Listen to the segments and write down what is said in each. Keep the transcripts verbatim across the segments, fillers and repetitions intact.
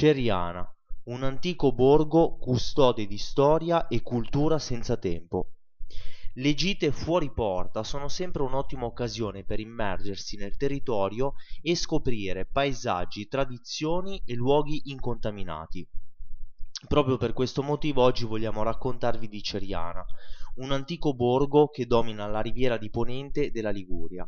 Ceriana, un antico borgo custode di storia e cultura senza tempo. Le gite fuori porta sono sempre un'ottima occasione per immergersi nel territorio e scoprire paesaggi, tradizioni e luoghi incontaminati. Proprio per questo motivo oggi vogliamo raccontarvi di Ceriana, un antico borgo che domina la riviera di Ponente della Liguria.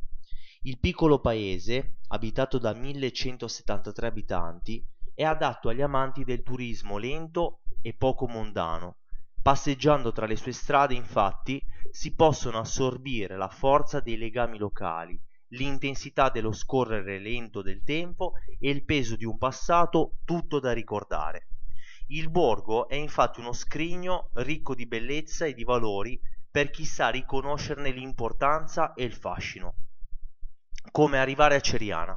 Il piccolo paese, abitato da millecentosettantatré abitanti, è adatto agli amanti del turismo lento e poco mondano. Passeggiando tra le sue strade, infatti, si possono assorbire la forza dei legami locali, l'intensità dello scorrere lento del tempo e il peso di un passato tutto da ricordare. Il borgo è infatti uno scrigno ricco di bellezza e di valori per chi sa riconoscerne l'importanza e il fascino. Come arrivare a Ceriana?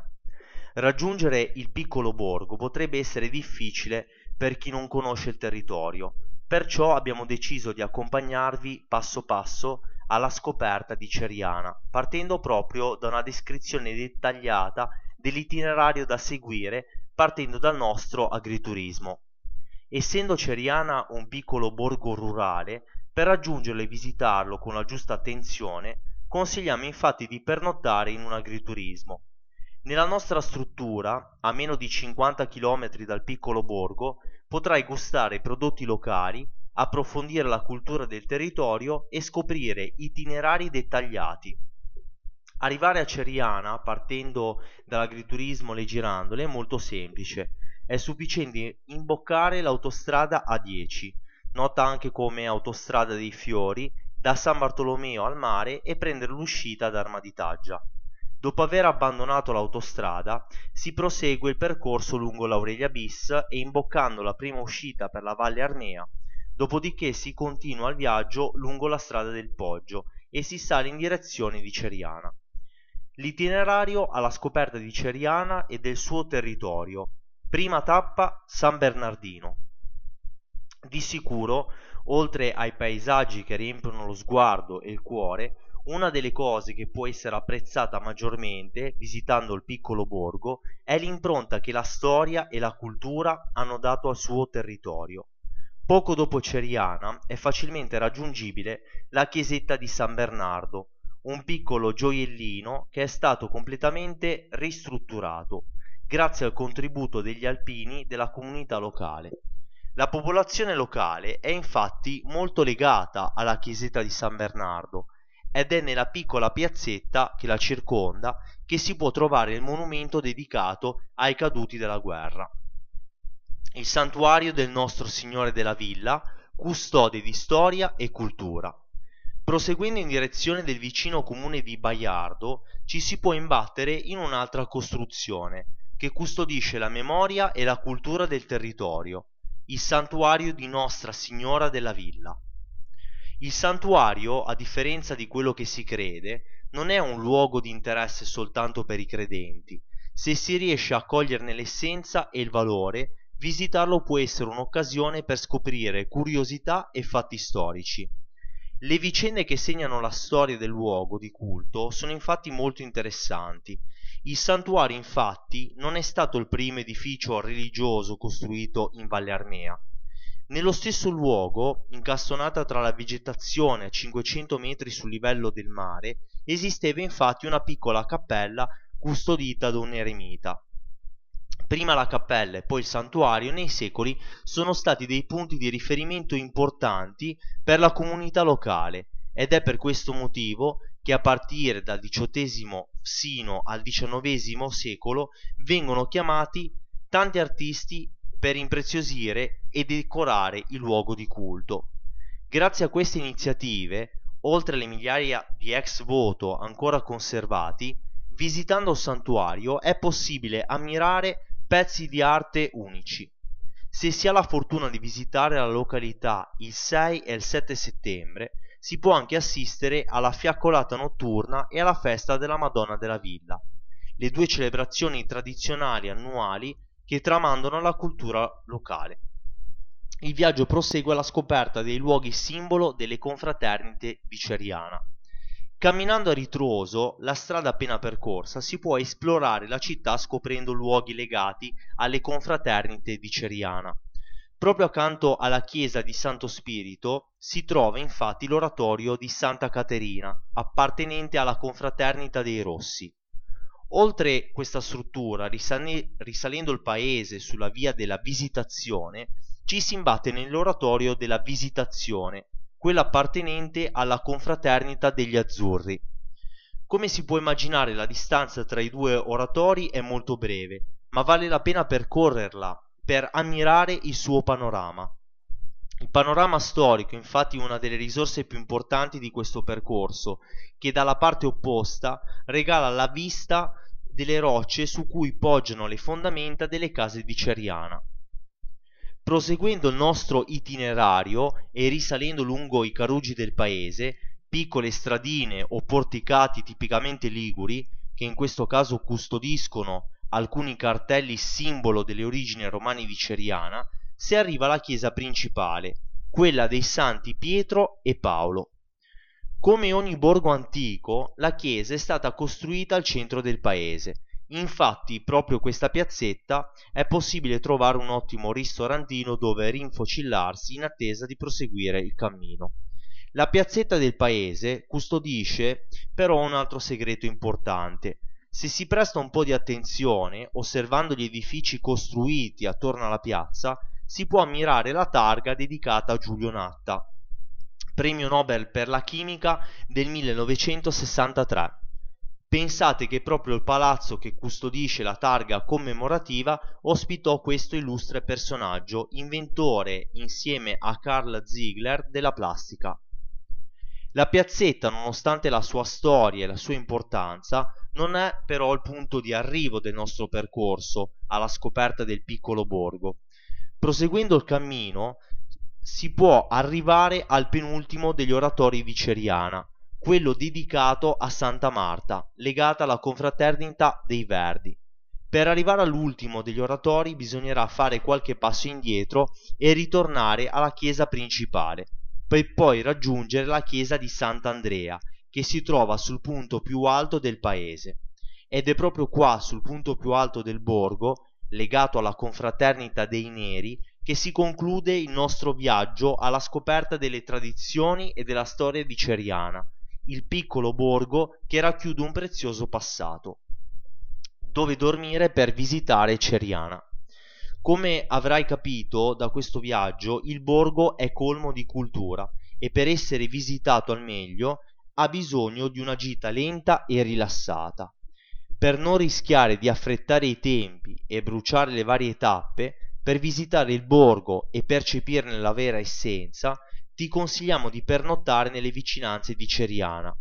Raggiungere il piccolo borgo potrebbe essere difficile per chi non conosce il territorio, perciò abbiamo deciso di accompagnarvi passo passo alla scoperta di Ceriana, partendo proprio da una descrizione dettagliata dell'itinerario da seguire, partendo dal nostro agriturismo. Essendo Ceriana un piccolo borgo rurale, per raggiungerlo e visitarlo con la giusta attenzione, consigliamo infatti di pernottare in un agriturismo. Nella nostra struttura, a meno di cinquanta chilometri dal piccolo borgo, potrai gustare prodotti locali, approfondire la cultura del territorio e scoprire itinerari dettagliati. Arrivare a Ceriana partendo dall'agriturismo Le Girandole è molto semplice. È sufficiente imboccare l'autostrada A dieci, nota anche come Autostrada dei Fiori, da San Bartolomeo al Mare e prendere l'uscita ad Arma di Taggia. Dopo aver abbandonato l'autostrada, si prosegue il percorso lungo l'Aurelia Bis e imboccando la prima uscita per la Valle Arnea, dopodiché si continua il viaggio lungo la strada del Poggio e si sale in direzione di Ceriana. L'itinerario alla scoperta di Ceriana e del suo territorio. Prima tappa, San Bernardino. Di sicuro, oltre ai paesaggi che riempiono lo sguardo e il cuore, una delle cose che può essere apprezzata maggiormente visitando il piccolo borgo è l'impronta che la storia e la cultura hanno dato al suo territorio. Poco dopo Ceriana è facilmente raggiungibile la chiesetta di San Bernardo, un piccolo gioiellino che è stato completamente ristrutturato grazie al contributo degli alpini della comunità locale. La popolazione locale è infatti molto legata alla chiesetta di San Bernardo ed è nella piccola piazzetta che la circonda che si può trovare il monumento dedicato ai caduti della guerra. Il santuario del Nostro Signore della Villa, custode di storia e cultura. Proseguendo in direzione del vicino comune di Baiardo, ci si può imbattere in un'altra costruzione che custodisce la memoria e la cultura del territorio. Il santuario di Nostra Signora della Villa. Il santuario, a differenza di quello che si crede, non è un luogo di interesse soltanto per i credenti. Se si riesce a coglierne l'essenza e il valore, visitarlo può essere un'occasione per scoprire curiosità e fatti storici. Le vicende che segnano la storia del luogo di culto sono infatti molto interessanti. Il santuario, infatti, non è stato il primo edificio religioso costruito in Valle Armea. Nello stesso luogo, incastonata tra la vegetazione a cinquecento metri sul livello del mare, esisteva infatti una piccola cappella custodita da un eremita. Prima la cappella e poi il santuario, nei secoli, sono stati dei punti di riferimento importanti per la comunità locale ed è per questo motivo che a partire dal diciottesimo sino al diciannovesimo secolo vengono chiamati tanti artisti per impreziosire e decorare il luogo di culto. Grazie a queste iniziative, oltre alle migliaia di ex voto ancora conservati, visitando il santuario è possibile ammirare pezzi di arte unici. Se si ha la fortuna di visitare la località il sei e il sette settembre, si può anche assistere alla fiaccolata notturna e alla festa della Madonna della Villa, le due celebrazioni tradizionali annuali che tramandano la cultura locale. Il viaggio prosegue alla scoperta dei luoghi simbolo delle confraternite di Ceriana. Camminando a ritroso la strada appena percorsa si può esplorare la città scoprendo luoghi legati alle confraternite di Ceriana. Proprio accanto alla chiesa di Santo Spirito si trova infatti l'oratorio di Santa Caterina, appartenente alla confraternita dei Rossi. Oltre questa struttura, risalendo il paese sulla via della Visitazione, ci si imbatte nell'oratorio della Visitazione, quella appartenente alla confraternita degli Azzurri. Come si può immaginare, la distanza tra i due oratori è molto breve, ma vale la pena percorrerla per ammirare il suo panorama. Il panorama storico, infatti, è una delle risorse più importanti di questo percorso, che dalla parte opposta regala la vista delle rocce su cui poggiano le fondamenta delle case di Ceriana. Proseguendo il nostro itinerario e risalendo lungo i caruggi del paese, piccole stradine o porticati tipicamente liguri, che in questo caso custodiscono alcuni cartelli simbolo delle origini romane di Ceriana, si arriva alla chiesa principale, quella dei Santi Pietro e Paolo. Come ogni borgo antico, la chiesa è stata costruita al centro del paese. Infatti, proprio questa piazzetta è possibile trovare un ottimo ristorantino dove rinfocillarsi in attesa di proseguire il cammino. La piazzetta del paese custodisce però un altro segreto importante. Se si presta un po' di attenzione, osservando gli edifici costruiti attorno alla piazza, si può ammirare la targa dedicata a Giulio Natta, premio Nobel per la chimica del millenovecentosessantatré. Pensate che proprio il palazzo che custodisce la targa commemorativa ospitò questo illustre personaggio, inventore insieme a Carl Ziegler della plastica. La piazzetta, nonostante la sua storia e la sua importanza, non è però il punto di arrivo del nostro percorso alla scoperta del piccolo borgo. Proseguendo il cammino si può arrivare al penultimo degli oratori di Ceriana, quello dedicato a Santa Marta, legata alla confraternita dei Verdi. Per arrivare all'ultimo degli oratori bisognerà fare qualche passo indietro e ritornare alla chiesa principale, per poi raggiungere la chiesa di Sant'Andrea, che si trova sul punto più alto del paese. Ed è proprio qua, sul punto più alto del borgo, legato alla confraternita dei Neri, che si conclude il nostro viaggio alla scoperta delle tradizioni e della storia di Ceriana, il piccolo borgo che racchiude un prezioso passato. Dove dormire per visitare Ceriana? Come avrai capito da questo viaggio, il borgo è colmo di cultura e per essere visitato al meglio ha bisogno di una gita lenta e rilassata. Per non rischiare di affrettare i tempi e bruciare le varie tappe, per visitare il borgo e percepirne la vera essenza, ti consigliamo di pernottare nelle vicinanze di Ceriana.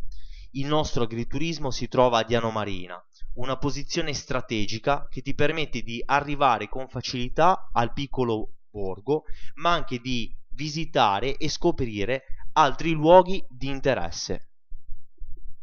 Il nostro agriturismo si trova a Diano Marina, una posizione strategica che ti permette di arrivare con facilità al piccolo borgo, ma anche di visitare e scoprire altri luoghi di interesse.